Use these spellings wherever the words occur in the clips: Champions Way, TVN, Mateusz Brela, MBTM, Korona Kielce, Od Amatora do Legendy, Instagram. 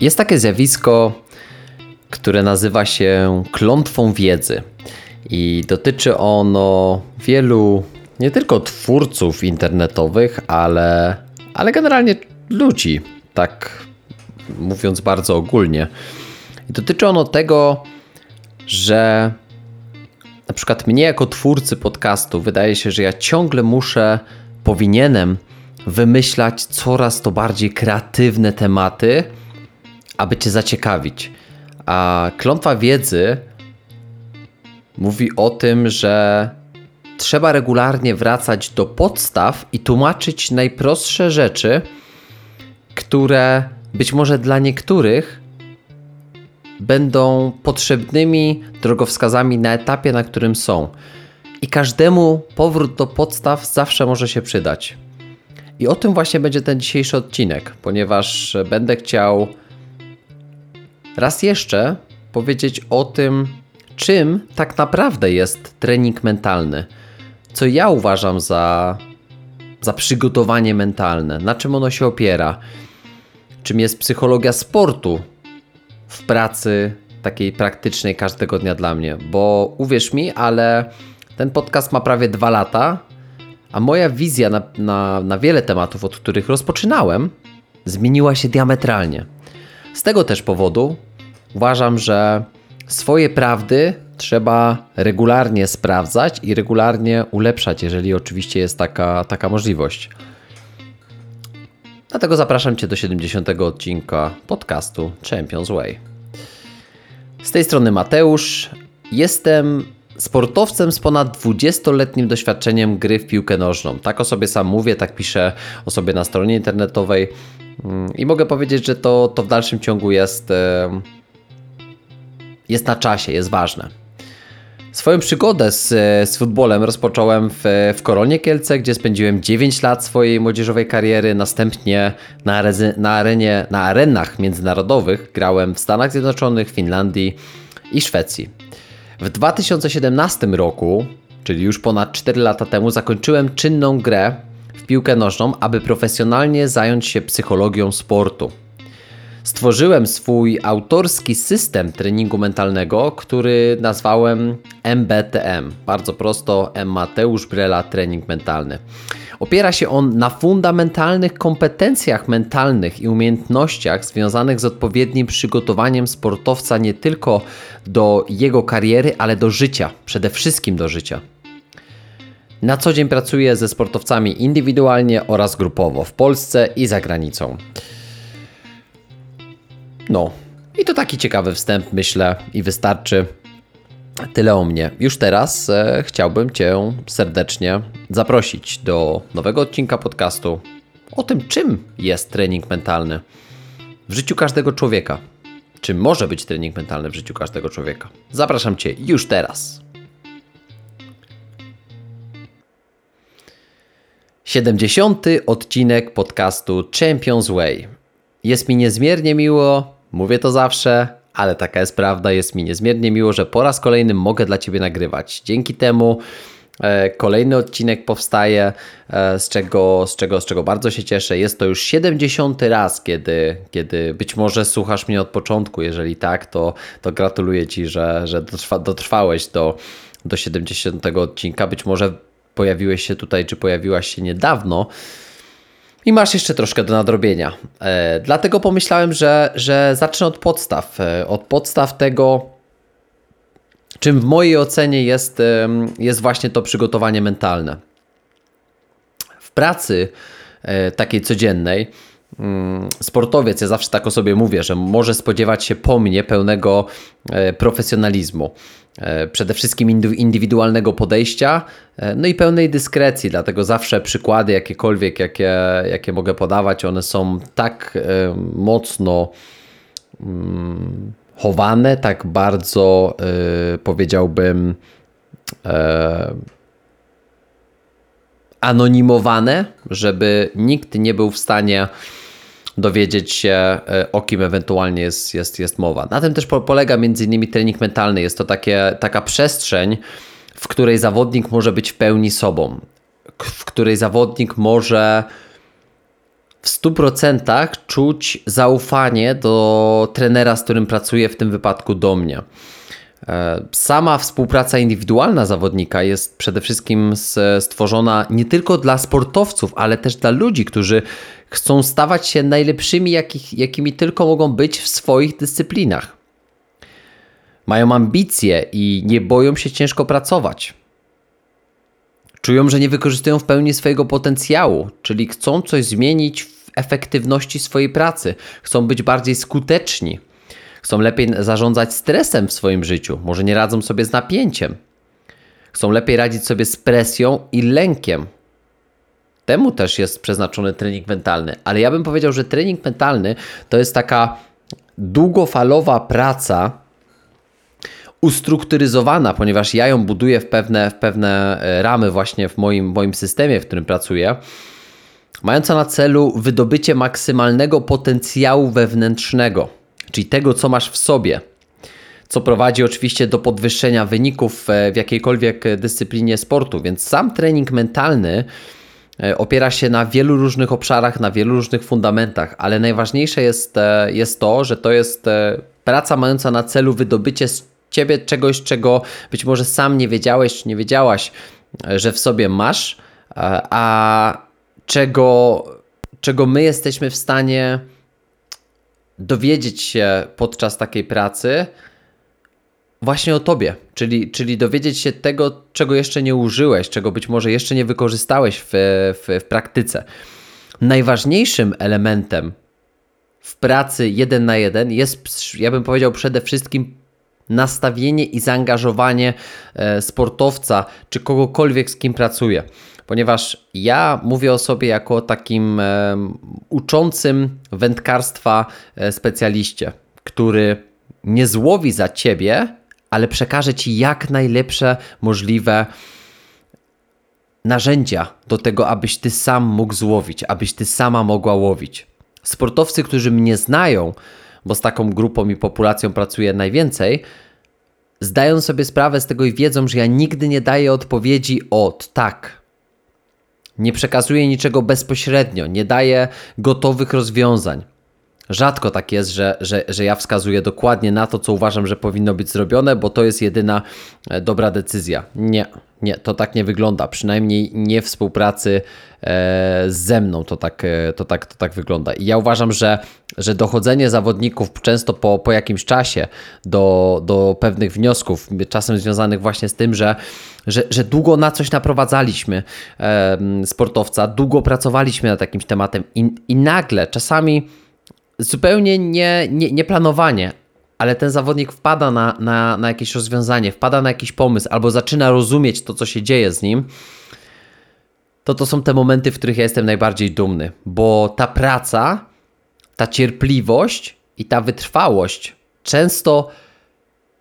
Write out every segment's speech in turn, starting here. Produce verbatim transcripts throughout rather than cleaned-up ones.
Jest takie zjawisko, które nazywa się klątwą wiedzy i dotyczy ono wielu nie tylko twórców internetowych, ale, ale generalnie ludzi, tak mówiąc bardzo ogólnie. I dotyczy ono tego, że na przykład mnie jako twórcy podcastu wydaje się, że ja ciągle muszę, powinienem wymyślać coraz to bardziej kreatywne tematy, aby cię zaciekawić. A klątwa wiedzy mówi o tym, że trzeba regularnie wracać do podstaw i tłumaczyć najprostsze rzeczy, które być może dla niektórych będą potrzebnymi drogowskazami na etapie, na którym są. I każdemu powrót do podstaw zawsze może się przydać. I o tym właśnie będzie ten dzisiejszy odcinek, ponieważ będę chciał raz jeszcze powiedzieć o tym, czym tak naprawdę jest trening mentalny. Co ja uważam za, za przygotowanie mentalne, na czym ono się opiera, czym jest psychologia sportu w pracy takiej praktycznej każdego dnia dla mnie. Bo uwierz mi, ale ten podcast ma prawie dwa lata, a moja wizja na, na, na wiele tematów, od których rozpoczynałem, zmieniła się diametralnie. Z tego też powodu uważam, że swoje prawdy trzeba regularnie sprawdzać i regularnie ulepszać, jeżeli oczywiście jest taka, taka możliwość. Dlatego zapraszam Cię do siedemdziesiątego odcinka podcastu Champions Way. Z tej strony Mateusz. Jestem sportowcem z ponad dwudziestoletnim doświadczeniem gry w piłkę nożną. Tak o sobie sam mówię, tak piszę o sobie na stronie internetowej i mogę powiedzieć, że to, to w dalszym ciągu jest... Jest na czasie, jest ważne. Swoją przygodę z, z futbolem rozpocząłem w, w Koronie Kielce, gdzie spędziłem dziewięć lat swojej młodzieżowej kariery. Następnie na, rezy, na, arenie, na arenach międzynarodowych grałem w Stanach Zjednoczonych, Finlandii i Szwecji. W dwa tysiące siedemnastym roku, czyli już ponad cztery lata temu, zakończyłem czynną grę w piłkę nożną, aby profesjonalnie zająć się psychologią sportu. Stworzyłem swój autorski system treningu mentalnego, który nazwałem M B T M. Bardzo prosto, Mateusz Brela Trening Mentalny. Opiera się on na fundamentalnych kompetencjach mentalnych i umiejętnościach związanych z odpowiednim przygotowaniem sportowca nie tylko do jego kariery, ale do życia. Przede wszystkim do życia. Na co dzień pracuję ze sportowcami indywidualnie oraz grupowo w Polsce i za granicą. No, i to taki ciekawy wstęp, myślę, i wystarczy. Tyle o mnie. Już teraz e, chciałbym Cię serdecznie zaprosić do nowego odcinka podcastu o tym, czym jest trening mentalny w życiu każdego człowieka. Czym może być trening mentalny w życiu każdego człowieka. Zapraszam Cię już teraz. siedemdziesiąty odcinek podcastu Champions Way. Jest mi niezmiernie miło, mówię to zawsze, ale taka jest prawda, jest mi niezmiernie miło, że po raz kolejny mogę dla Ciebie nagrywać. Dzięki temu e, kolejny odcinek powstaje, e, z czego, z czego, z czego bardzo się cieszę. Jest to już siedemdziesiąty raz, kiedy, kiedy być może słuchasz mnie od początku. Jeżeli tak, to, to gratuluję Ci, że, że dotrwa, dotrwałeś do, do siedemdziesiątego odcinka. Być może pojawiłeś się tutaj, czy pojawiłaś się niedawno. I masz jeszcze troszkę do nadrobienia. E, dlatego pomyślałem, że, że zacznę od podstaw. E, od podstaw tego, czym w mojej ocenie jest, e, jest właśnie to przygotowanie mentalne. W pracy e, takiej codziennej mm, sportowiec, ja zawsze tak o sobie mówię, że może spodziewać się po mnie pełnego e, profesjonalizmu. Przede wszystkim indywidualnego podejścia, no i pełnej dyskrecji, dlatego zawsze przykłady jakiekolwiek, jakie, jakie mogę podawać, one są tak mocno chowane, tak bardzo, powiedziałbym, anonimowane, żeby nikt nie był w stanie dowiedzieć się, o kim ewentualnie jest, jest, jest mowa. Na tym też polega między innymi trening mentalny. Jest to takie, taka przestrzeń, w której zawodnik może być w pełni sobą, w której zawodnik może w w stu procentach czuć zaufanie do trenera, z którym pracuję, w tym wypadku do mnie. Sama współpraca indywidualna zawodnika jest przede wszystkim stworzona nie tylko dla sportowców, ale też dla ludzi, którzy chcą stawać się najlepszymi, jakich, jakimi tylko mogą być w swoich dyscyplinach. Mają ambicje i nie boją się ciężko pracować. Czują, że nie wykorzystują w pełni swojego potencjału, czyli chcą coś zmienić w efektywności swojej pracy. Chcą być bardziej skuteczni. Chcą lepiej zarządzać stresem w swoim życiu. Może nie radzą sobie z napięciem. Chcą lepiej radzić sobie z presją i lękiem. Temu też jest przeznaczony trening mentalny. Ale ja bym powiedział, że trening mentalny to jest taka długofalowa praca ustrukturyzowana, ponieważ ja ją buduję w pewne, w pewne ramy właśnie w moim, moim systemie, w którym pracuję, mająca na celu wydobycie maksymalnego potencjału wewnętrznego, czyli tego, co masz w sobie, co prowadzi oczywiście do podwyższenia wyników w jakiejkolwiek dyscyplinie sportu. Więc sam trening mentalny opiera się na wielu różnych obszarach, na wielu różnych fundamentach, ale najważniejsze jest, jest to, że to jest praca mająca na celu wydobycie z ciebie czegoś, czego być może sam nie wiedziałeś, nie wiedziałaś, że w sobie masz, a czego, czego my jesteśmy w stanie dowiedzieć się podczas takiej pracy właśnie o tobie, czyli, czyli dowiedzieć się tego, czego jeszcze nie użyłeś, czego być może jeszcze nie wykorzystałeś w, w, w praktyce. Najważniejszym elementem w pracy jeden na jeden jest, ja bym powiedział, przede wszystkim nastawienie i zaangażowanie sportowca czy kogokolwiek, z kim pracuje. Ponieważ ja mówię o sobie jako takim uczącym wędkarstwa specjaliście, który nie złowi za ciebie, ale przekaże ci jak najlepsze możliwe narzędzia do tego, abyś ty sam mógł złowić, abyś ty sama mogła łowić. Sportowcy, którzy mnie znają, bo z taką grupą i populacją pracuję najwięcej, zdają sobie sprawę z tego i wiedzą, że ja nigdy nie daję odpowiedzi od tak. Nie przekazuję niczego bezpośrednio, nie daję gotowych rozwiązań. Rzadko tak jest, że, że, że ja wskazuję dokładnie na to, co uważam, że powinno być zrobione, bo to jest jedyna dobra decyzja. Nie, nie, to tak nie wygląda. Przynajmniej nie w współpracy e, ze mną to tak, to, tak, to tak wygląda. I ja uważam, że, że dochodzenie zawodników często po, po jakimś czasie do, do pewnych wniosków, czasem związanych właśnie z tym, że, że, że długo na coś naprowadzaliśmy e, sportowca, długo pracowaliśmy nad jakimś tematem i, i nagle czasami zupełnie nie, nie, nieplanowanie, ale ten zawodnik wpada na, na, na jakieś rozwiązanie, wpada na jakiś pomysł albo zaczyna rozumieć to, co się dzieje z nim, to to są te momenty, w których ja jestem najbardziej dumny, bo ta praca, ta cierpliwość i ta wytrwałość często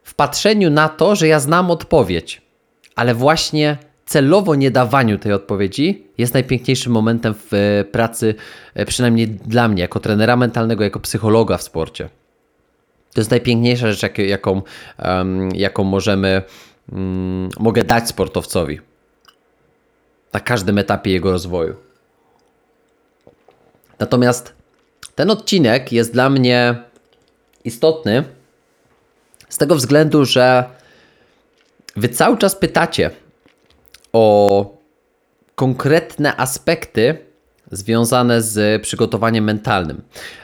w patrzeniu na to, że ja znam odpowiedź, ale właśnie celowo nie dawaniu tej odpowiedzi jest najpiękniejszym momentem w pracy, przynajmniej dla mnie, jako trenera mentalnego, jako psychologa w sporcie. To jest najpiękniejsza rzecz, jak, jaką, um, jaką możemy, um, mogę dać sportowcowi na każdym etapie jego rozwoju. Natomiast ten odcinek jest dla mnie istotny z tego względu, że wy cały czas pytacie o konkretne aspekty związane z przygotowaniem mentalnym.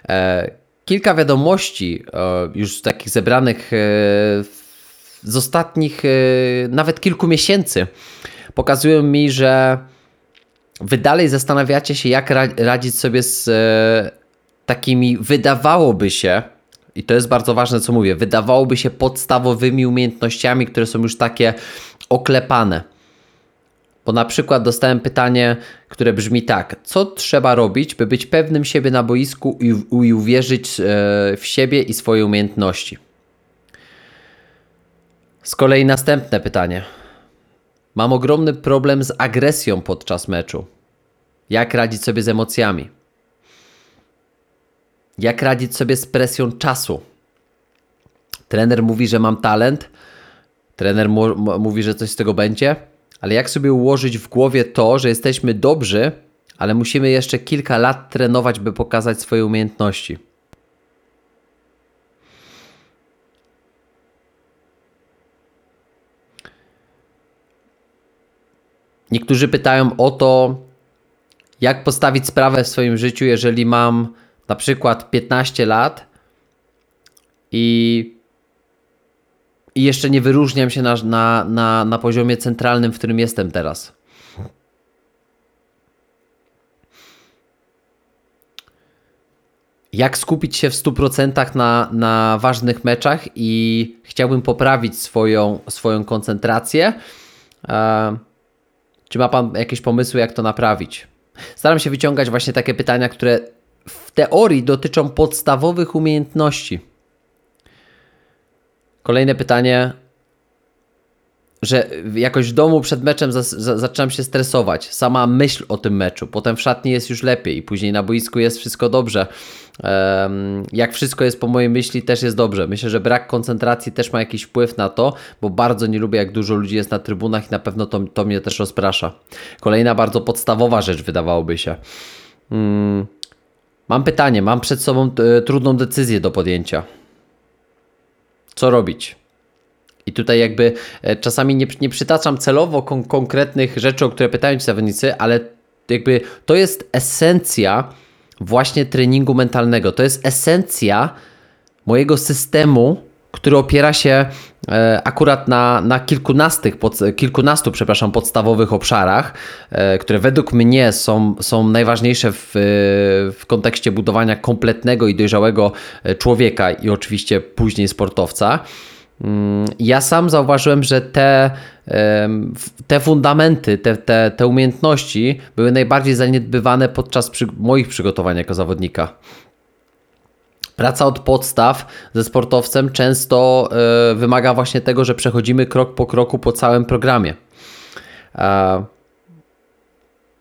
E, kilka wiadomości e, już takich zebranych e, z ostatnich e, nawet kilku miesięcy pokazują mi, że wy dalej zastanawiacie się, jak ra- radzić sobie z e, takimi, wydawałoby się, i to jest bardzo ważne, co mówię, wydawałoby się podstawowymi umiejętnościami, które są już takie oklepane. Bo na przykład dostałem pytanie, które brzmi tak. Co trzeba robić, by być pewnym siebie na boisku i, i uwierzyć w siebie i swoje umiejętności? Z kolei następne pytanie. Mam ogromny problem z agresją podczas meczu. Jak radzić sobie z emocjami? Jak radzić sobie z presją czasu? Trener mówi, że mam talent. Trener mu- mówi, że coś z tego będzie. Ale jak sobie ułożyć w głowie to, że jesteśmy dobrzy ale musimy jeszcze kilka lat trenować, by pokazać swoje umiejętności. Niektórzy pytają o to, jak postawić sprawę w swoim życiu, jeżeli mam na przykład piętnaście lat i, i jeszcze nie wyróżniam się na, na, na, na poziomie centralnym, w którym jestem teraz. Jak skupić się w stu procentach na, na ważnych meczach i chciałbym poprawić swoją, swoją koncentrację. E, czy ma Pan jakieś pomysły, jak to naprawić? Staram się wyciągać właśnie takie pytania, które w teorii dotyczą podstawowych umiejętności. Kolejne pytanie, że jakoś w domu przed meczem za, za, zaczynam się stresować. Sama myśl o tym meczu, potem w szatni jest już lepiej, później na boisku jest wszystko dobrze. Um, jak wszystko jest po mojej myśli, też jest dobrze. Myślę, że brak koncentracji też ma jakiś wpływ na to, bo bardzo nie lubię, jak dużo ludzi jest na trybunach i na pewno to, to mnie też rozprasza. Kolejna bardzo podstawowa rzecz, wydawałoby się. Um, mam pytanie, mam przed sobą t- trudną decyzję do podjęcia. Co robić? I tutaj jakby czasami nie, nie przytaczam celowo kon- konkretnych rzeczy, o które pytają ci zawodnicy, ale jakby to jest esencja właśnie treningu mentalnego. To jest esencja mojego systemu, który opiera się e, akurat na, na kilkunastych, pod, kilkunastu, przepraszam, podstawowych obszarach, e, które według mnie są, są najważniejsze w, w kontekście budowania kompletnego i dojrzałego człowieka i oczywiście później sportowca. Ja sam zauważyłem, że te, te fundamenty, te, te, te umiejętności były najbardziej zaniedbywane podczas przy, moich przygotowań jako zawodnika. Praca od podstaw ze sportowcem często wymaga właśnie tego, że przechodzimy krok po kroku po całym programie.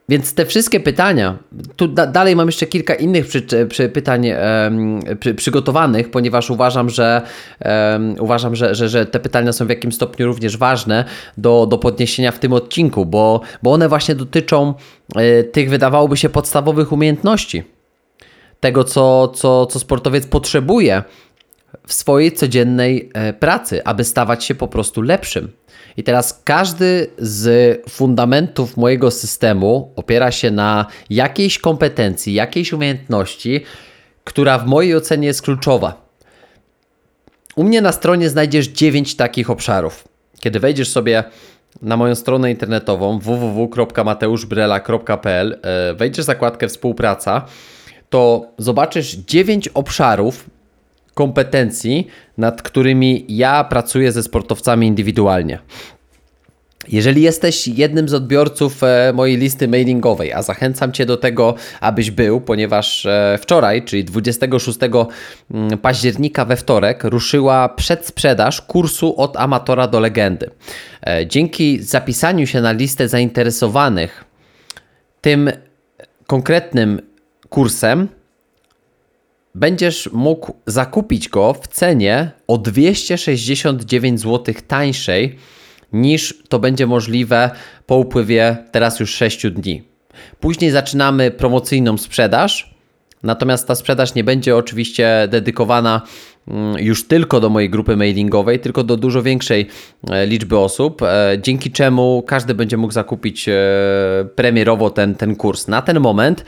Więc te wszystkie pytania, tu da, dalej mam jeszcze kilka innych przy, przy, pytań e, przy, przygotowanych, ponieważ uważam, że, e, uważam że, że, że te pytania są w jakimś stopniu również ważne do, do podniesienia w tym odcinku, bo, bo one właśnie dotyczą e, tych, wydawałoby się, podstawowych umiejętności. Tego, co, co, co sportowiec potrzebuje w swojej codziennej e, pracy, aby stawać się po prostu lepszym. I teraz każdy z fundamentów mojego systemu opiera się na jakiejś kompetencji, jakiejś umiejętności, która w mojej ocenie jest kluczowa. U mnie na stronie znajdziesz dziewięć takich obszarów. Kiedy wejdziesz sobie na moją stronę internetową w w w kropka mateusz brela kropka p l, wejdziesz w zakładkę współpraca, to zobaczysz dziewięć obszarów kompetencji, nad którymi ja pracuję ze sportowcami indywidualnie. Jeżeli jesteś jednym z odbiorców mojej listy mailingowej, a zachęcam Cię do tego, abyś był, ponieważ wczoraj, czyli dwudziestego szóstego października we wtorek, ruszyła przedsprzedaż kursu Od Amatora do Legendy. Dzięki zapisaniu się na listę zainteresowanych tym konkretnym kursem, będziesz mógł zakupić go w cenie o dwieście sześćdziesiąt dziewięć złotych tańszej, niż to będzie możliwe po upływie teraz już sześciu dni. Później zaczynamy promocyjną sprzedaż, natomiast ta sprzedaż nie będzie oczywiście dedykowana już tylko do mojej grupy mailingowej, tylko do dużo większej liczby osób, dzięki czemu każdy będzie mógł zakupić premierowo ten, ten kurs. Na ten moment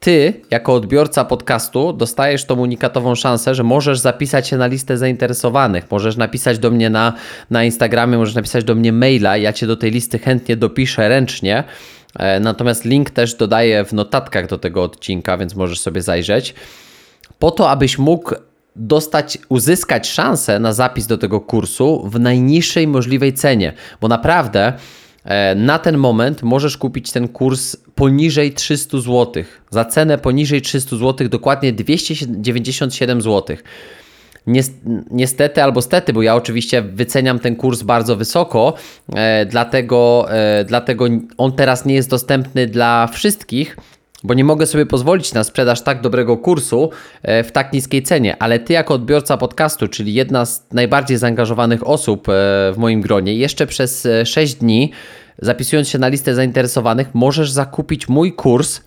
Ty, jako odbiorca podcastu, dostajesz tą unikatową szansę, że możesz zapisać się na listę zainteresowanych. Możesz napisać do mnie na, na Instagramie, możesz napisać do mnie maila. Ja Cię do tej listy chętnie dopiszę ręcznie. E, natomiast link też dodaję w notatkach do tego odcinka, więc możesz sobie zajrzeć. Po to, abyś mógł dostać, uzyskać szansę na zapis do tego kursu w najniższej możliwej cenie. Bo naprawdę na ten moment możesz kupić ten kurs poniżej trzystu złotych. Za cenę poniżej trzystu złotych, dokładnie dwieście dziewięćdziesiąt siedem złotych. Niestety albo stety, bo ja oczywiście wyceniam ten kurs bardzo wysoko, dlatego, dlatego on teraz nie jest dostępny dla wszystkich, bo nie mogę sobie pozwolić na sprzedaż tak dobrego kursu w tak niskiej cenie, ale Ty jako odbiorca podcastu, czyli jedna z najbardziej zaangażowanych osób w moim gronie, jeszcze przez sześć dni zapisując się na listę zainteresowanych, możesz zakupić mój kurs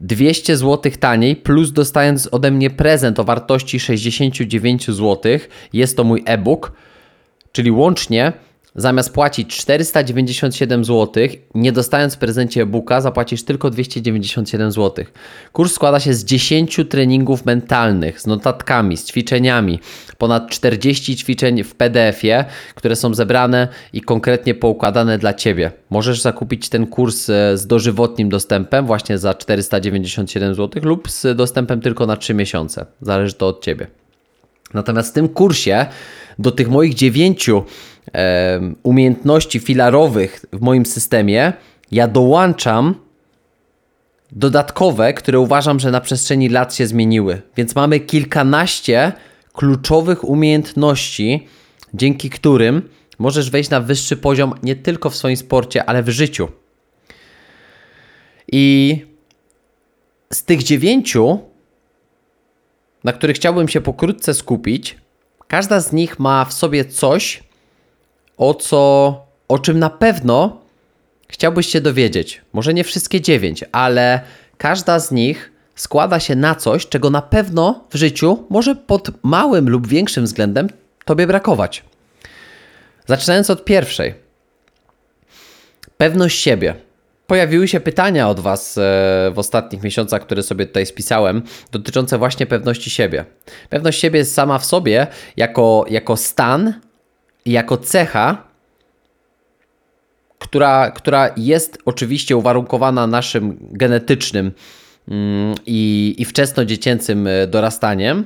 dwieście złotych taniej, plus dostając ode mnie prezent o wartości sześćdziesiąt dziewięć złotych. Jest to mój e-book, czyli łącznie zamiast płacić czterysta dziewięćdziesiąt siedem złotych, nie dostając w prezencie e-booka, zapłacisz tylko dwieście dziewięćdziesiąt siedem złotych. Kurs składa się z dziesięciu treningów mentalnych, z notatkami, z ćwiczeniami. Ponad czterdzieści ćwiczeń w P D F ie, które są zebrane i konkretnie poukładane dla Ciebie. Możesz zakupić ten kurs z dożywotnim dostępem właśnie za czterysta dziewięćdziesiąt siedem złotych lub z dostępem tylko na trzy miesiące. Zależy to od Ciebie. Natomiast w tym kursie do tych moich dziewięciu e, umiejętności filarowych w moim systemie ja dołączam dodatkowe, które uważam, że na przestrzeni lat się zmieniły. Więc mamy kilkanaście kluczowych umiejętności, dzięki którym możesz wejść na wyższy poziom nie tylko w swoim sporcie, ale w życiu. I z tych dziewięciu, na których chciałbym się pokrótce skupić, każda z nich ma w sobie coś, o, co, o czym na pewno chciałbyś się dowiedzieć. Może nie wszystkie dziewięć, ale każda z nich składa się na coś, czego na pewno w życiu może pod małym lub większym względem Tobie brakować. Zaczynając od pierwszej. Pewność siebie. Pojawiły się pytania od Was w ostatnich miesiącach, które sobie tutaj spisałem, dotyczące właśnie pewności siebie. Pewność siebie jest sama w sobie jako, jako stan, jako cecha, która, która jest oczywiście uwarunkowana naszym genetycznym i, i wczesnodziecięcym dorastaniem,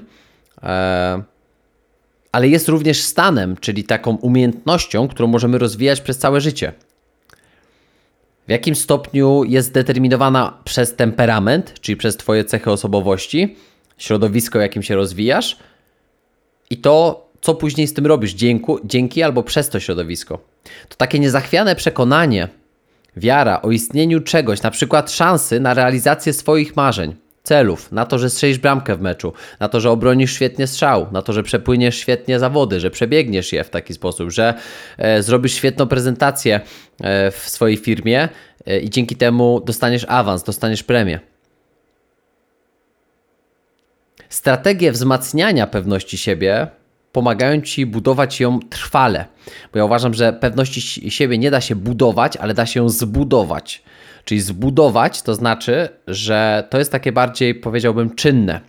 ale jest również stanem, czyli taką umiejętnością, którą możemy rozwijać przez całe życie. W jakim stopniu jest zdeterminowana przez temperament, czyli przez Twoje cechy osobowości, środowisko, w jakim się rozwijasz i to, co później z tym robisz, dzięki, dzięki albo przez to środowisko. To takie niezachwiane przekonanie, wiara o istnieniu czegoś, na przykład szansy na realizację swoich marzeń, celów, na to, że strzelisz bramkę w meczu, na to, że obronisz świetnie strzał, na to, że przepłyniesz świetnie zawody, że przebiegniesz je w taki sposób, że e, zrobisz świetną prezentację e, w swojej firmie e, i dzięki temu dostaniesz awans, dostaniesz premię. Strategie wzmacniania pewności siebie pomagają Ci budować ją trwale, bo ja uważam, że pewności siebie nie da się budować, ale da się ją zbudować. Czyli zbudować to znaczy, że to jest takie bardziej, powiedziałbym, czynne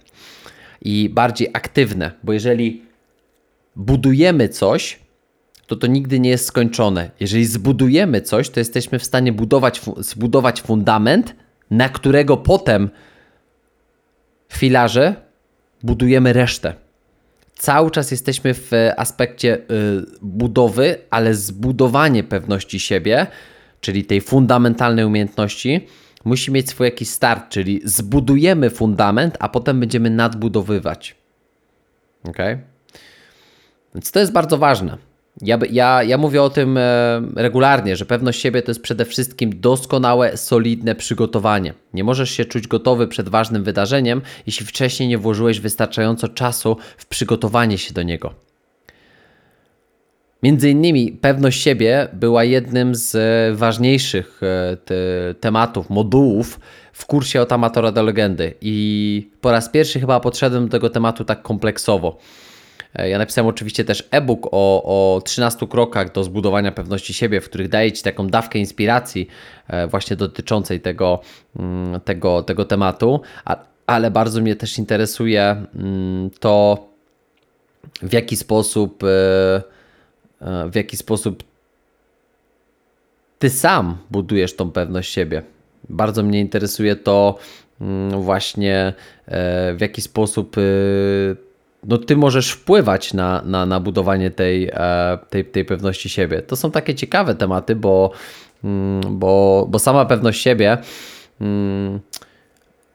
i bardziej aktywne, bo jeżeli budujemy coś, to to nigdy nie jest skończone. Jeżeli zbudujemy coś, to jesteśmy w stanie budować, zbudować fundament, na którego potem w filarze budujemy resztę. Cały czas jesteśmy w aspekcie yy, budowy, ale zbudowanie pewności siebie, czyli tej fundamentalnej umiejętności, musi mieć swój jakiś start, czyli zbudujemy fundament, a potem będziemy nadbudowywać. Okay? Więc to jest bardzo ważne. Ja, ja, ja mówię o tym regularnie, że pewność siebie to jest przede wszystkim doskonałe, solidne przygotowanie. Nie możesz się czuć gotowy przed ważnym wydarzeniem, jeśli wcześniej nie włożyłeś wystarczająco czasu w przygotowanie się do niego. Między innymi pewność siebie była jednym z ważniejszych te, tematów, modułów w kursie Od Amatora do Legendy i po raz pierwszy chyba podszedłem do tego tematu tak kompleksowo. Ja napisałem oczywiście też e-book o, o trzynastu krokach do zbudowania pewności siebie, w których daję Ci taką dawkę inspiracji właśnie dotyczącej tego, tego, tego tematu, ale bardzo mnie też interesuje to, w jaki sposób... w jaki sposób Ty sam budujesz tą pewność siebie. Bardzo mnie interesuje to właśnie, w jaki sposób no, Ty możesz wpływać na, na, na budowanie tej, tej, tej pewności siebie. To są takie ciekawe tematy, bo, bo, bo sama pewność siebie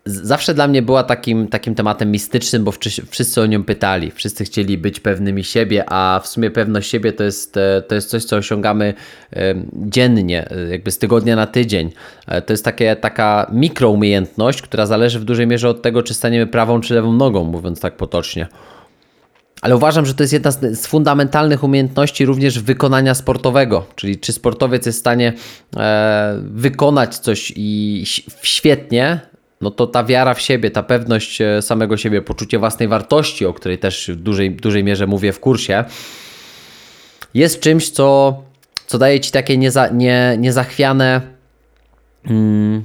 zawsze dla mnie była takim, takim tematem mistycznym, bo wszyscy o nią pytali. Wszyscy chcieli być pewnymi siebie, a w sumie pewność siebie to jest, to jest coś, co osiągamy dziennie, jakby z tygodnia na tydzień. To jest takie, taka mikroumiejętność, która zależy w dużej mierze od tego, czy staniemy prawą czy lewą nogą, mówiąc tak potocznie. Ale uważam, że to jest jedna z fundamentalnych umiejętności również wykonania sportowego, czyli czy sportowiec jest w stanie e, wykonać coś i świetnie, no to ta wiara w siebie, ta pewność samego siebie, poczucie własnej wartości, o której też w dużej, dużej mierze mówię w kursie, jest czymś, co, co daje Ci takie nieza, nie, niezachwiane... Hmm,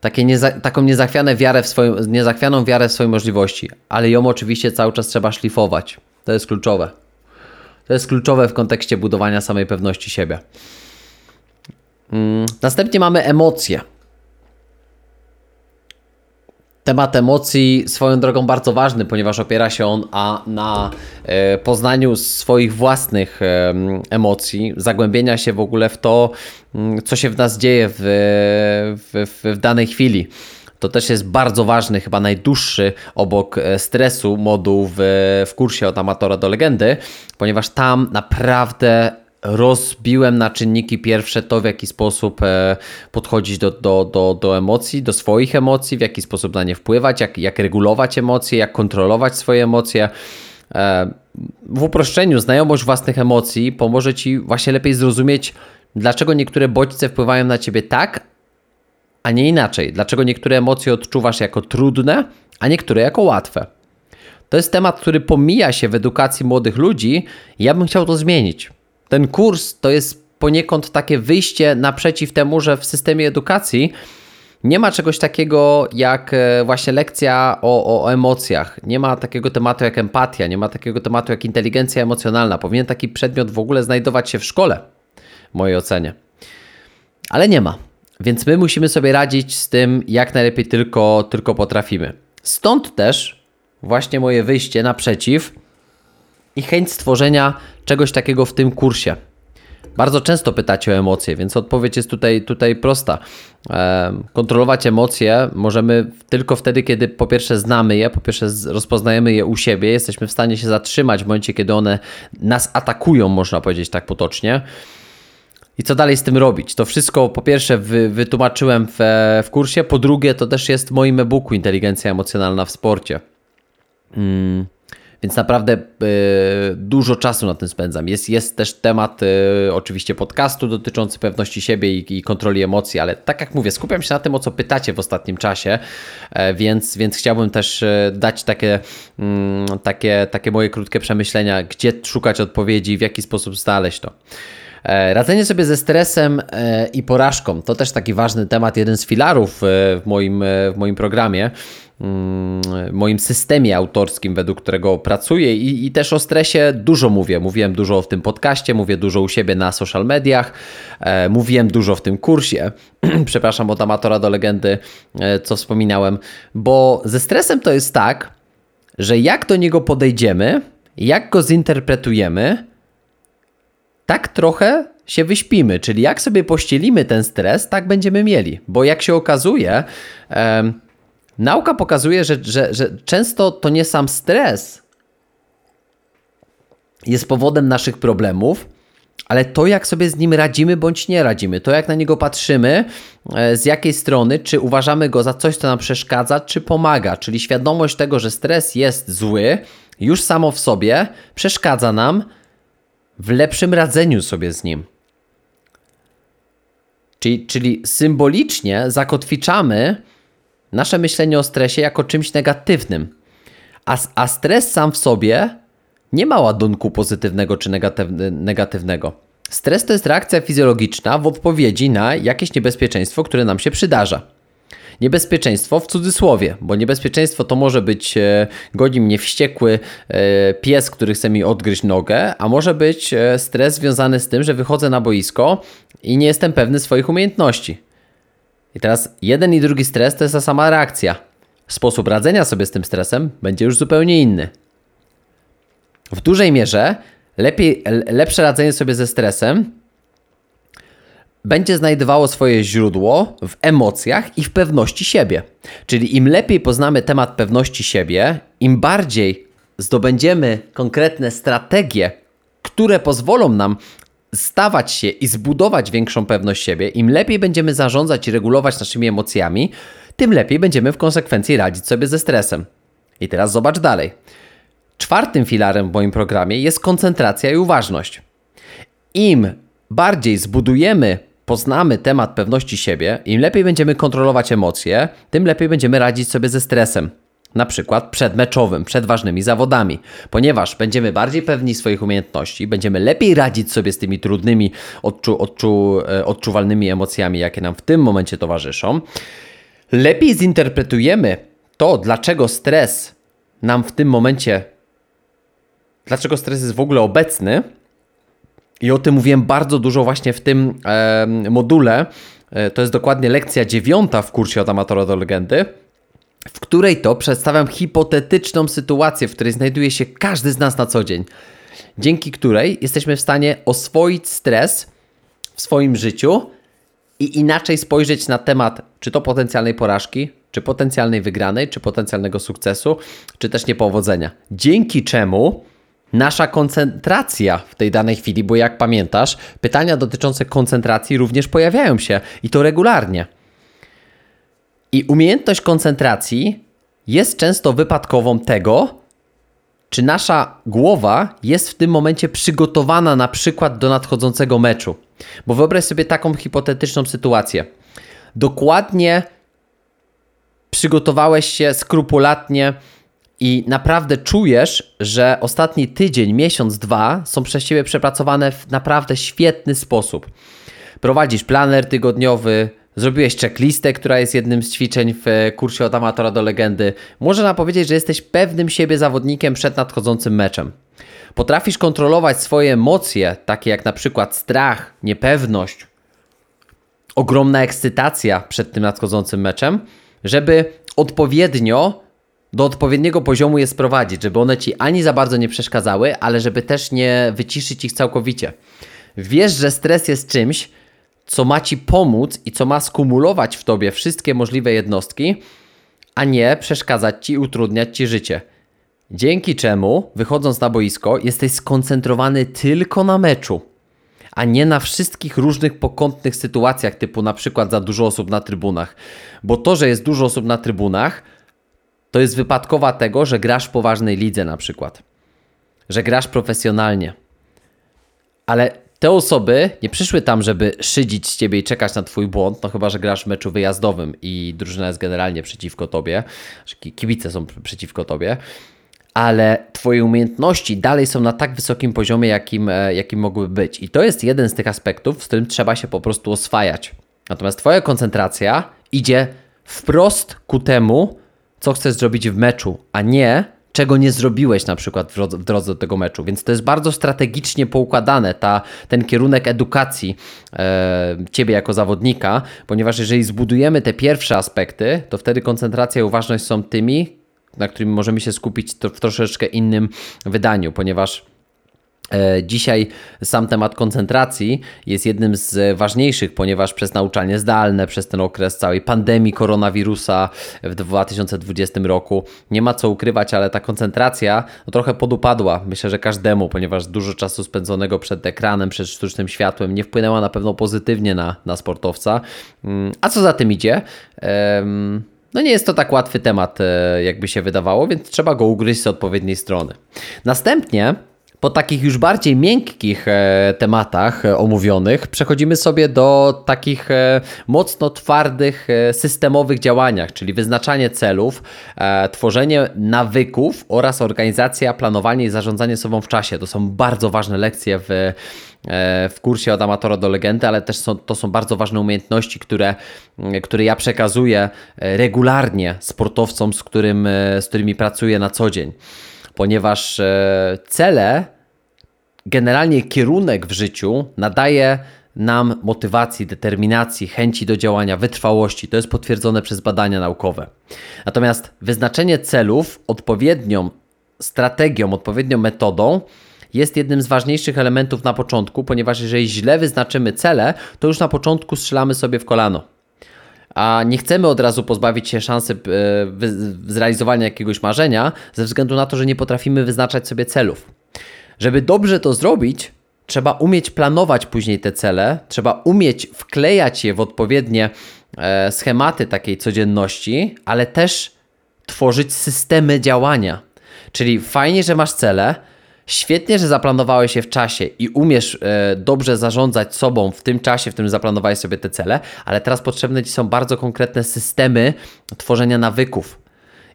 Takie nieza, taką niezachwianą wiarę w swoją, niezachwianą wiarę w swoje możliwości, ale ją oczywiście cały czas trzeba szlifować. To jest kluczowe. To jest kluczowe w kontekście budowania samej pewności siebie. Następnie mamy emocje. Temat emocji swoją drogą bardzo ważny, ponieważ opiera się on a, na e, poznaniu swoich własnych e, emocji, zagłębienia się w ogóle w to, co się w nas dzieje w, w, w danej chwili. To też jest bardzo ważny, chyba najdłuższy obok stresu moduł w, w kursie Od Amatora do Legendy, ponieważ tam naprawdę rozbiłem na czynniki pierwsze to, w jaki sposób podchodzić do, do, do, do emocji, do swoich emocji, w jaki sposób na nie wpływać, jak, jak regulować emocje, jak kontrolować swoje emocje. W uproszczeniu, znajomość własnych emocji pomoże Ci właśnie lepiej zrozumieć, dlaczego niektóre bodźce wpływają na Ciebie tak, a nie inaczej. Dlaczego niektóre emocje odczuwasz jako trudne, a niektóre jako łatwe. To jest temat, który pomija się w edukacji młodych ludzi i ja bym chciał to zmienić. Ten kurs to jest poniekąd takie wyjście naprzeciw temu, że w systemie edukacji nie ma czegoś takiego jak właśnie lekcja o, o emocjach. Nie ma takiego tematu jak empatia, nie ma takiego tematu jak inteligencja emocjonalna. Powinien taki przedmiot w ogóle znajdować się w szkole, w mojej ocenie. Ale nie ma. Więc my musimy sobie radzić z tym, jak najlepiej tylko, tylko potrafimy. Stąd też właśnie moje wyjście naprzeciw i chęć stworzenia czegoś takiego w tym kursie. Bardzo często pytacie o emocje, więc odpowiedź jest tutaj, tutaj prosta. E, kontrolować emocje możemy tylko wtedy, kiedy po pierwsze znamy je, po pierwsze rozpoznajemy je u siebie, jesteśmy w stanie się zatrzymać w momencie, kiedy one nas atakują, można powiedzieć tak potocznie. I co dalej z tym robić? To wszystko po pierwsze wy, wytłumaczyłem w, w kursie, po drugie to też jest w moim e-booku Inteligencja emocjonalna w sporcie. Hmm. Więc naprawdę y, dużo czasu na tym spędzam. Jest, jest też temat y, oczywiście podcastu dotyczący pewności siebie i, i kontroli emocji, ale tak jak mówię, skupiam się na tym, o co pytacie w ostatnim czasie, y, więc, więc chciałbym też y, dać takie, y, takie, takie moje krótkie przemyślenia, gdzie szukać odpowiedzi, w jaki sposób znaleźć to. Radzenie sobie ze stresem i porażką to też taki ważny temat, jeden z filarów w moim, w moim programie, w moim systemie autorskim, według którego pracuję i, i też o stresie dużo mówię. Mówiłem dużo w tym podcaście, mówię dużo u siebie na social mediach, mówiłem dużo w tym kursie, przepraszam, Od Amatora do Legendy, co wspominałem, bo ze stresem to jest tak, że jak do niego podejdziemy, jak go zinterpretujemy, tak trochę się wyśpimy, czyli jak sobie pościelimy ten stres, tak będziemy mieli. Bo jak się okazuje, e, nauka pokazuje, że, że, że często to nie sam stres jest powodem naszych problemów, ale to jak sobie z nim radzimy bądź nie radzimy, to jak na niego patrzymy, e, z jakiej strony, czy uważamy go za coś, co nam przeszkadza, czy pomaga. Czyli świadomość tego, że stres jest zły, już samo w sobie przeszkadza nam w lepszym radzeniu sobie z nim. Czyli, czyli symbolicznie zakotwiczamy nasze myślenie o stresie jako czymś negatywnym. A, a stres sam w sobie nie ma ładunku pozytywnego czy negatywnego. Stres to jest reakcja fizjologiczna w odpowiedzi na jakieś niebezpieczeństwo, które nam się przydarza. Niebezpieczeństwo w cudzysłowie, bo niebezpieczeństwo to może być e, goni mnie wściekły e, pies, który chce mi odgryźć nogę, a może być e, stres związany z tym, że wychodzę na boisko i nie jestem pewny swoich umiejętności. I teraz jeden i drugi stres to jest ta sama reakcja. Sposób radzenia sobie z tym stresem będzie już zupełnie inny. W dużej mierze lepiej, lepsze radzenie sobie ze stresem będzie znajdowało swoje źródło w emocjach i w pewności siebie. Czyli im lepiej poznamy temat pewności siebie, im bardziej zdobędziemy konkretne strategie, które pozwolą nam stawać się i zbudować większą pewność siebie, im lepiej będziemy zarządzać i regulować naszymi emocjami, tym lepiej będziemy w konsekwencji radzić sobie ze stresem. I teraz zobacz dalej. Czwartym filarem w moim programie jest koncentracja i uważność. Im bardziej zbudujemy, poznamy temat pewności siebie, im lepiej będziemy kontrolować emocje, tym lepiej będziemy radzić sobie ze stresem. Na przykład przedmeczowym, przed ważnymi zawodami, ponieważ będziemy bardziej pewni swoich umiejętności, będziemy lepiej radzić sobie z tymi trudnymi, odczu, odczu, odczuwalnymi emocjami, jakie nam w tym momencie towarzyszą. Lepiej zinterpretujemy to, dlaczego stres nam w tym momencie, dlaczego stres jest w ogóle obecny. I o tym mówiłem bardzo dużo właśnie w tym e, module. E, to jest dokładnie lekcja dziewiąta w kursie Od Amatora do Legendy, w której to przedstawiam hipotetyczną sytuację, w której znajduje się każdy z nas na co dzień, dzięki której jesteśmy w stanie oswoić stres w swoim życiu i inaczej spojrzeć na temat czy to potencjalnej porażki, czy potencjalnej wygranej, czy potencjalnego sukcesu, czy też niepowodzenia. Dzięki czemu nasza koncentracja w tej danej chwili, bo jak pamiętasz, pytania dotyczące koncentracji również pojawiają się i to regularnie. I umiejętność koncentracji jest często wypadkową tego, czy nasza głowa jest w tym momencie przygotowana na przykład do nadchodzącego meczu. Bo wyobraź sobie taką hipotetyczną sytuację. Dokładnie przygotowałeś się skrupulatnie i naprawdę czujesz, że ostatni tydzień, miesiąc, dwa są przez Ciebie przepracowane w naprawdę świetny sposób. Prowadzisz planer tygodniowy, zrobiłeś checklistę, która jest jednym z ćwiczeń w kursie Od Amatora do Legendy. Można powiedzieć, że jesteś pewnym siebie zawodnikiem przed nadchodzącym meczem. Potrafisz kontrolować swoje emocje, takie jak na przykład strach, niepewność, ogromna ekscytacja przed tym nadchodzącym meczem, żeby odpowiednio do odpowiedniego poziomu je sprowadzić, żeby one Ci ani za bardzo nie przeszkadzały, ale żeby też nie wyciszyć ich całkowicie. Wiesz, że stres jest czymś, co ma Ci pomóc i co ma skumulować w Tobie wszystkie możliwe jednostki, a nie przeszkadzać Ci i utrudniać Ci życie. Dzięki czemu, wychodząc na boisko, jesteś skoncentrowany tylko na meczu, a nie na wszystkich różnych pokątnych sytuacjach, typu na przykład za dużo osób na trybunach. Bo to, że jest dużo osób na trybunach, to jest wypadkowa tego, że grasz w poważnej lidze na przykład. Że grasz profesjonalnie. Ale te osoby nie przyszły tam, żeby szydzić z Ciebie i czekać na Twój błąd, no chyba że grasz w meczu wyjazdowym i drużyna jest generalnie przeciwko Tobie, kibice są przeciwko Tobie, ale Twoje umiejętności dalej są na tak wysokim poziomie, jakim, jakim mogłyby być. I to jest jeden z tych aspektów, z którym trzeba się po prostu oswajać. Natomiast Twoja koncentracja idzie wprost ku temu, co chcesz zrobić w meczu, a nie czego nie zrobiłeś na przykład w drodze do tego meczu. Więc to jest bardzo strategicznie poukładane, ta, ten kierunek edukacji e, Ciebie jako zawodnika, ponieważ jeżeli zbudujemy te pierwsze aspekty, to wtedy koncentracja i uważność są tymi, na którymi możemy się skupić w troszeczkę innym wydaniu, ponieważ e, dzisiaj sam temat koncentracji jest jednym z ważniejszych, ponieważ przez nauczanie zdalne, przez ten okres całej pandemii koronawirusa w dwa tysiące dwudziestym roku, nie ma co ukrywać, ale ta koncentracja no, trochę podupadła. Myślę, że każdemu, ponieważ dużo czasu spędzonego przed ekranem, przed sztucznym światłem nie wpłynęła na pewno pozytywnie na, na sportowca. A co za tym idzie? Ehm... No nie jest to tak łatwy temat, jakby się wydawało, więc trzeba go ugryźć z odpowiedniej strony. Następnie, po takich już bardziej miękkich tematach omówionych, przechodzimy sobie do takich mocno twardych, systemowych działaniach, czyli wyznaczanie celów, tworzenie nawyków oraz organizacja, planowanie i zarządzanie sobą w czasie. To są bardzo ważne lekcje w, w kursie Od Amatora do Legendy, ale też są, to są bardzo ważne umiejętności, które, które ja przekazuję regularnie sportowcom, z, którym, z którymi pracuję na co dzień. Ponieważ cele, generalnie kierunek w życiu nadaje nam motywacji, determinacji, chęci do działania, wytrwałości. To jest potwierdzone przez badania naukowe. Natomiast wyznaczenie celów odpowiednią strategią, odpowiednią metodą jest jednym z ważniejszych elementów na początku, ponieważ jeżeli źle wyznaczymy cele, to już na początku strzelamy sobie w kolano. A nie chcemy od razu pozbawić się szansy zrealizowania jakiegoś marzenia ze względu na to, że nie potrafimy wyznaczać sobie celów. Żeby dobrze to zrobić, trzeba umieć planować później te cele, trzeba umieć wklejać je w odpowiednie schematy takiej codzienności, ale też tworzyć systemy działania. Czyli fajnie, że masz cele, świetnie, że zaplanowałeś je w czasie i umiesz e, dobrze zarządzać sobą w tym czasie, w którym zaplanowałeś sobie te cele, ale teraz potrzebne Ci są bardzo konkretne systemy tworzenia nawyków.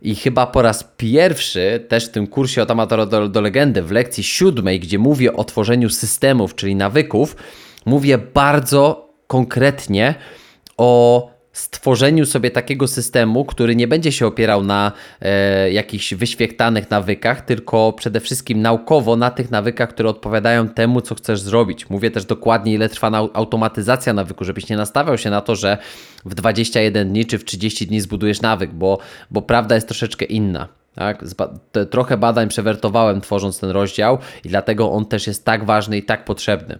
I chyba po raz pierwszy też w tym kursie Od Amatora do, do Legendy, w lekcji siódmej, gdzie mówię o tworzeniu systemów, czyli nawyków, mówię bardzo konkretnie o stworzeniu sobie takiego systemu, który nie będzie się opierał na e, jakichś wyświechtanych nawykach, tylko przede wszystkim naukowo na tych nawykach, które odpowiadają temu, co chcesz zrobić. Mówię też dokładnie, ile trwa na automatyzacja nawyku, żebyś nie nastawiał się na to, że w dwadzieścia jeden dni czy w trzydzieści dni zbudujesz nawyk, bo, bo prawda jest troszeczkę inna. Tak? Trochę badań przewertowałem, tworząc ten rozdział, i dlatego on też jest tak ważny i tak potrzebny.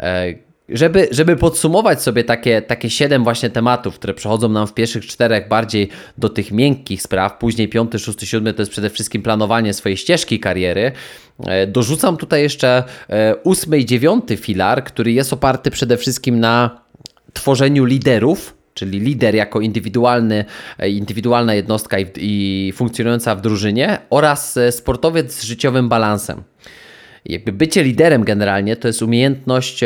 E, Żeby, żeby podsumować sobie takie, takie siedem właśnie tematów, które przechodzą nam w pierwszych czterech bardziej do tych miękkich spraw, później piąty, szósty, siódmy to jest przede wszystkim planowanie swojej ścieżki kariery. Dorzucam tutaj jeszcze ósmy i dziewiąty filar, który jest oparty przede wszystkim na tworzeniu liderów, czyli lider jako indywidualny, indywidualna jednostka i, i funkcjonująca w drużynie, oraz sportowiec z życiowym balansem. Jakby bycie liderem generalnie to jest umiejętność,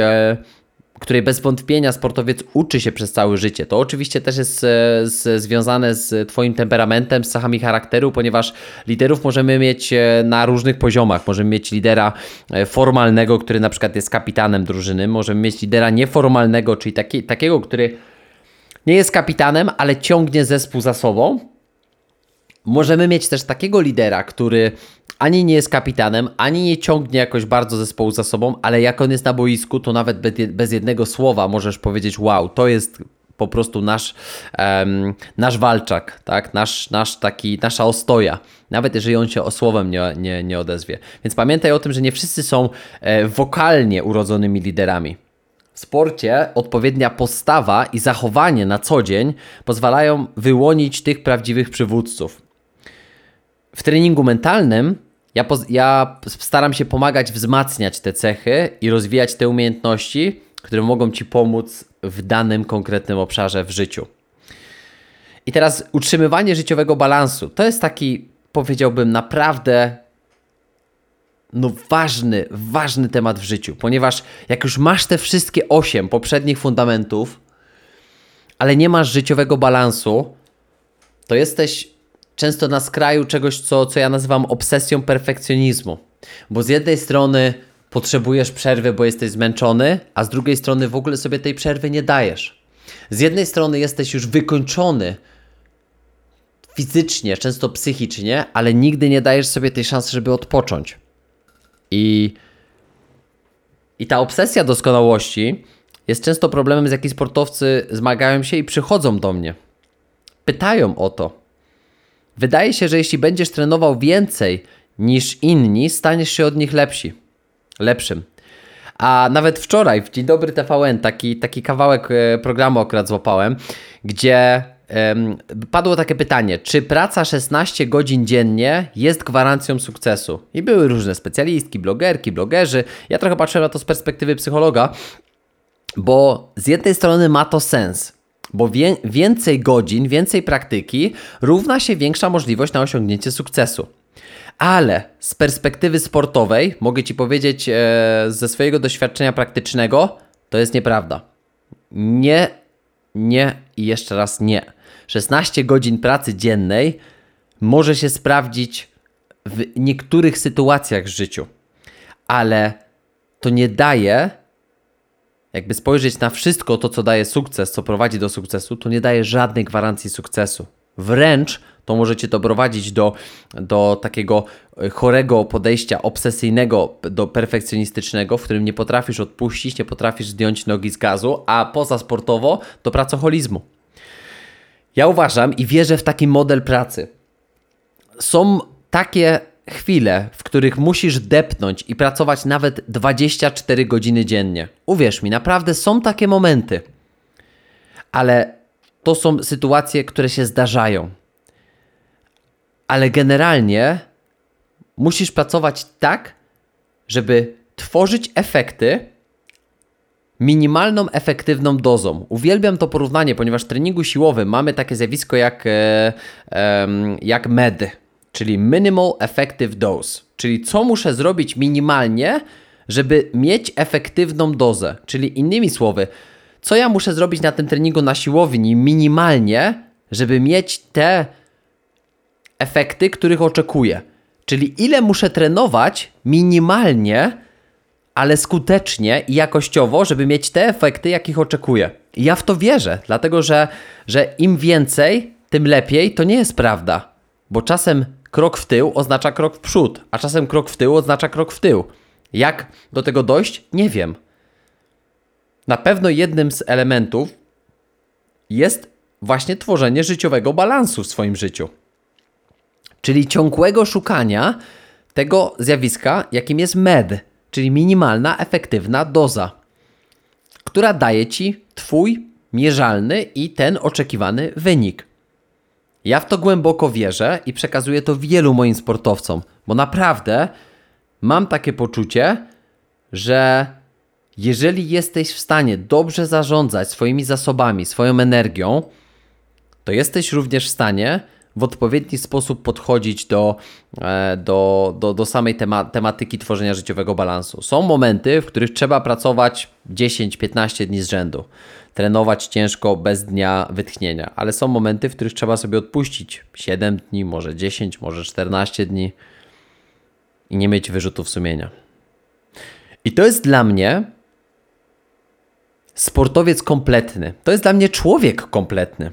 której bez wątpienia sportowiec uczy się przez całe życie. To oczywiście też jest z, z, związane z Twoim temperamentem, z cechami charakteru, ponieważ liderów możemy mieć na różnych poziomach. Możemy mieć lidera formalnego, który na przykład jest kapitanem drużyny. Możemy mieć lidera nieformalnego, czyli taki, takiego, który nie jest kapitanem, ale ciągnie zespół za sobą. Możemy mieć też takiego lidera, który ani nie jest kapitanem, ani nie ciągnie jakoś bardzo zespołu za sobą, ale jak on jest na boisku, to nawet bez jednego słowa możesz powiedzieć: wow, to jest po prostu nasz, um, nasz walczak, tak? nasz, nasz taki, nasza ostoja, nawet jeżeli on się o słowem nie, nie, nie odezwie. Więc pamiętaj o tym, że nie wszyscy są e, wokalnie urodzonymi liderami. W sporcie odpowiednia postawa i zachowanie na co dzień pozwalają wyłonić tych prawdziwych przywódców. W treningu mentalnym ja, ja staram się pomagać wzmacniać te cechy i rozwijać te umiejętności, które mogą Ci pomóc w danym konkretnym obszarze w życiu. I teraz utrzymywanie życiowego balansu. To jest taki, powiedziałbym, naprawdę no ważny, ważny temat w życiu, ponieważ jak już masz te wszystkie osiem poprzednich fundamentów, ale nie masz życiowego balansu, to jesteś często na skraju czegoś, co, co ja nazywam obsesją perfekcjonizmu. Bo z jednej strony potrzebujesz przerwy, bo jesteś zmęczony, a z drugiej strony w ogóle sobie tej przerwy nie dajesz. Z jednej strony jesteś już wykończony fizycznie, często psychicznie, ale nigdy nie dajesz sobie tej szansy, żeby odpocząć. I, i ta obsesja doskonałości jest często problemem, z jakim sportowcy zmagają się i przychodzą do mnie. Pytają o to. Wydaje się, że jeśli będziesz trenował więcej niż inni, staniesz się od nich lepsi, lepszym. A nawet wczoraj w Dzień Dobry T V N taki, taki kawałek programu akurat złapałem, gdzie um, padło takie pytanie: czy praca szesnaście godzin dziennie jest gwarancją sukcesu? I były różne specjalistki, blogerki, blogerzy. Ja trochę patrzyłem na to z perspektywy psychologa, bo z jednej strony ma to sens. Bo wie, więcej godzin, więcej praktyki równa się większa możliwość na osiągnięcie sukcesu. Ale z perspektywy sportowej mogę Ci powiedzieć e, ze swojego doświadczenia praktycznego, to jest nieprawda. Nie, nie i jeszcze raz nie. szesnaście godzin pracy dziennej może się sprawdzić w niektórych sytuacjach w życiu, ale to nie daje... Jakby spojrzeć na wszystko to, co daje sukces, co prowadzi do sukcesu, to nie daje żadnej gwarancji sukcesu. Wręcz to możecie to prowadzić do, do takiego chorego podejścia, obsesyjnego, do perfekcjonistycznego, w którym nie potrafisz odpuścić, nie potrafisz zdjąć nogi z gazu, a pozasportowo do pracoholizmu. Ja uważam i wierzę w taki model pracy. Są takie chwile, w których musisz depnąć i pracować nawet dwadzieścia cztery godziny dziennie. Uwierz mi, naprawdę są takie momenty. Ale to są sytuacje, które się zdarzają. Ale generalnie musisz pracować tak, żeby tworzyć efekty minimalną, efektywną dozą. Uwielbiam to porównanie, ponieważ w treningu siłowym mamy takie zjawisko jak, jak med. czyli minimal effective dose, czyli co muszę zrobić minimalnie, żeby mieć efektywną dozę, czyli innymi słowy, co ja muszę zrobić na tym treningu na siłowni minimalnie, żeby mieć te efekty, których oczekuję. Czyli ile muszę trenować minimalnie, ale skutecznie i jakościowo, żeby mieć te efekty, jakich oczekuję. I ja w to wierzę, dlatego że, że im więcej, tym lepiej, to nie jest prawda. Bo czasem krok w tył oznacza krok w przód, a czasem krok w tył oznacza krok w tył. Jak do tego dojść? Nie wiem. Na pewno jednym z elementów jest właśnie tworzenie życiowego balansu w swoim życiu. Czyli ciągłego szukania tego zjawiska, jakim jest M E D, czyli minimalna efektywna doza, która daje Ci Twój mierzalny i ten oczekiwany wynik. Ja w to głęboko wierzę i przekazuję to wielu moim sportowcom, bo naprawdę mam takie poczucie, że jeżeli jesteś w stanie dobrze zarządzać swoimi zasobami, swoją energią, to jesteś również w stanie w odpowiedni sposób podchodzić do, do, do, do samej tema, tematyki tworzenia życiowego balansu. Są momenty, w których trzeba pracować dziesięć piętnaście dni z rzędu, trenować ciężko bez dnia wytchnienia, ale są momenty, w których trzeba sobie odpuścić siedem dni, może dziesięć, może czternaście dni i nie mieć wyrzutów sumienia. I to jest dla mnie sportowiec kompletny. To jest dla mnie człowiek kompletny.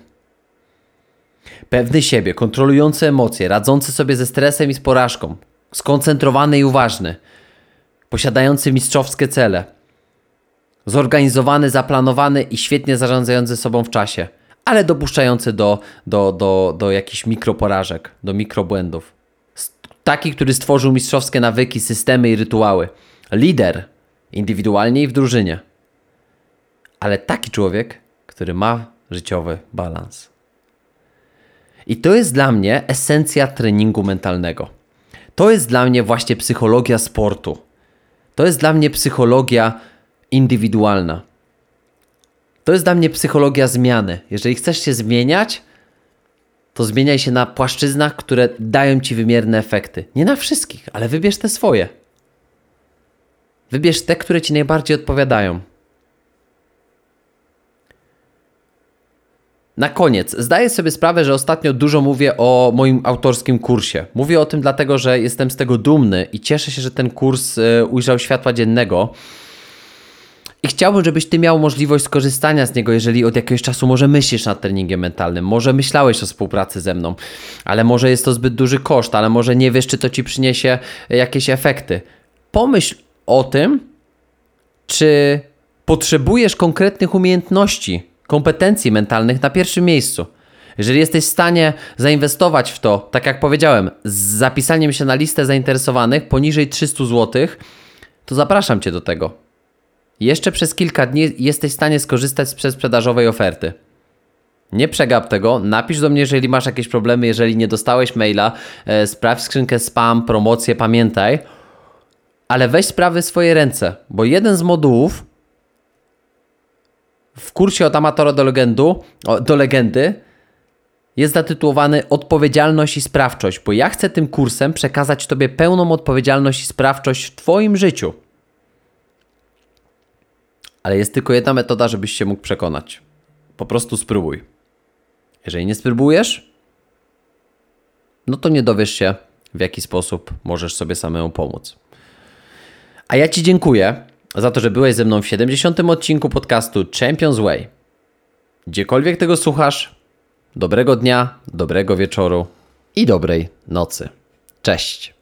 Pewny siebie, kontrolujący emocje, radzący sobie ze stresem i z porażką, skoncentrowany i uważny, posiadający mistrzowskie cele, zorganizowany, zaplanowany i świetnie zarządzający sobą w czasie, ale dopuszczający do, do, do, do jakichś mikroporażek, do mikrobłędów. Taki, który stworzył mistrzowskie nawyki, systemy i rytuały. Lider, indywidualnie i w drużynie. Ale taki człowiek, który ma życiowy balans. I to jest dla mnie esencja treningu mentalnego. To jest dla mnie właśnie psychologia sportu. To jest dla mnie psychologia indywidualna. To jest dla mnie psychologia zmiany. Jeżeli chcesz się zmieniać, to zmieniaj się na płaszczyznach, które dają Ci wymierne efekty. Nie na wszystkich, ale wybierz te swoje. Wybierz te, które Ci najbardziej odpowiadają. Na koniec, zdaję sobie sprawę, że ostatnio dużo mówię o moim autorskim kursie. Mówię o tym dlatego, że jestem z tego dumny i cieszę się, że ten kurs ujrzał światła dziennego. I chciałbym, żebyś Ty miał możliwość skorzystania z niego, jeżeli od jakiegoś czasu może myślisz nad treningiem mentalnym, może myślałeś o współpracy ze mną, ale może jest to zbyt duży koszt, ale może nie wiesz, czy to Ci przyniesie jakieś efekty. Pomyśl o tym, czy potrzebujesz konkretnych umiejętności, kompetencji mentalnych na pierwszym miejscu. Jeżeli jesteś w stanie zainwestować w to, tak jak powiedziałem, z zapisaniem się na listę zainteresowanych poniżej trzysta złotych, to zapraszam Cię do tego. Jeszcze przez kilka dni jesteś w stanie skorzystać z przedsprzedażowej oferty. Nie przegap tego, napisz do mnie, jeżeli masz jakieś problemy, jeżeli nie dostałeś maila, e, sprawdź skrzynkę spam, promocję, pamiętaj, ale weź sprawy w swoje ręce, bo jeden z modułów w kursie Od Amatora do Legendu, do Legendy jest zatytułowany Odpowiedzialność i sprawczość, bo ja chcę tym kursem przekazać Tobie pełną odpowiedzialność i sprawczość w Twoim życiu. Ale jest tylko jedna metoda, żebyś się mógł przekonać. Po prostu spróbuj. Jeżeli nie spróbujesz, no to nie dowiesz się, w jaki sposób możesz sobie samemu pomóc. A ja Ci dziękuję za to, że byłeś ze mną w siedemdziesiątym odcinku podcastu Champions Way. Gdziekolwiek tego słuchasz, dobrego dnia, dobrego wieczoru i dobrej nocy. Cześć!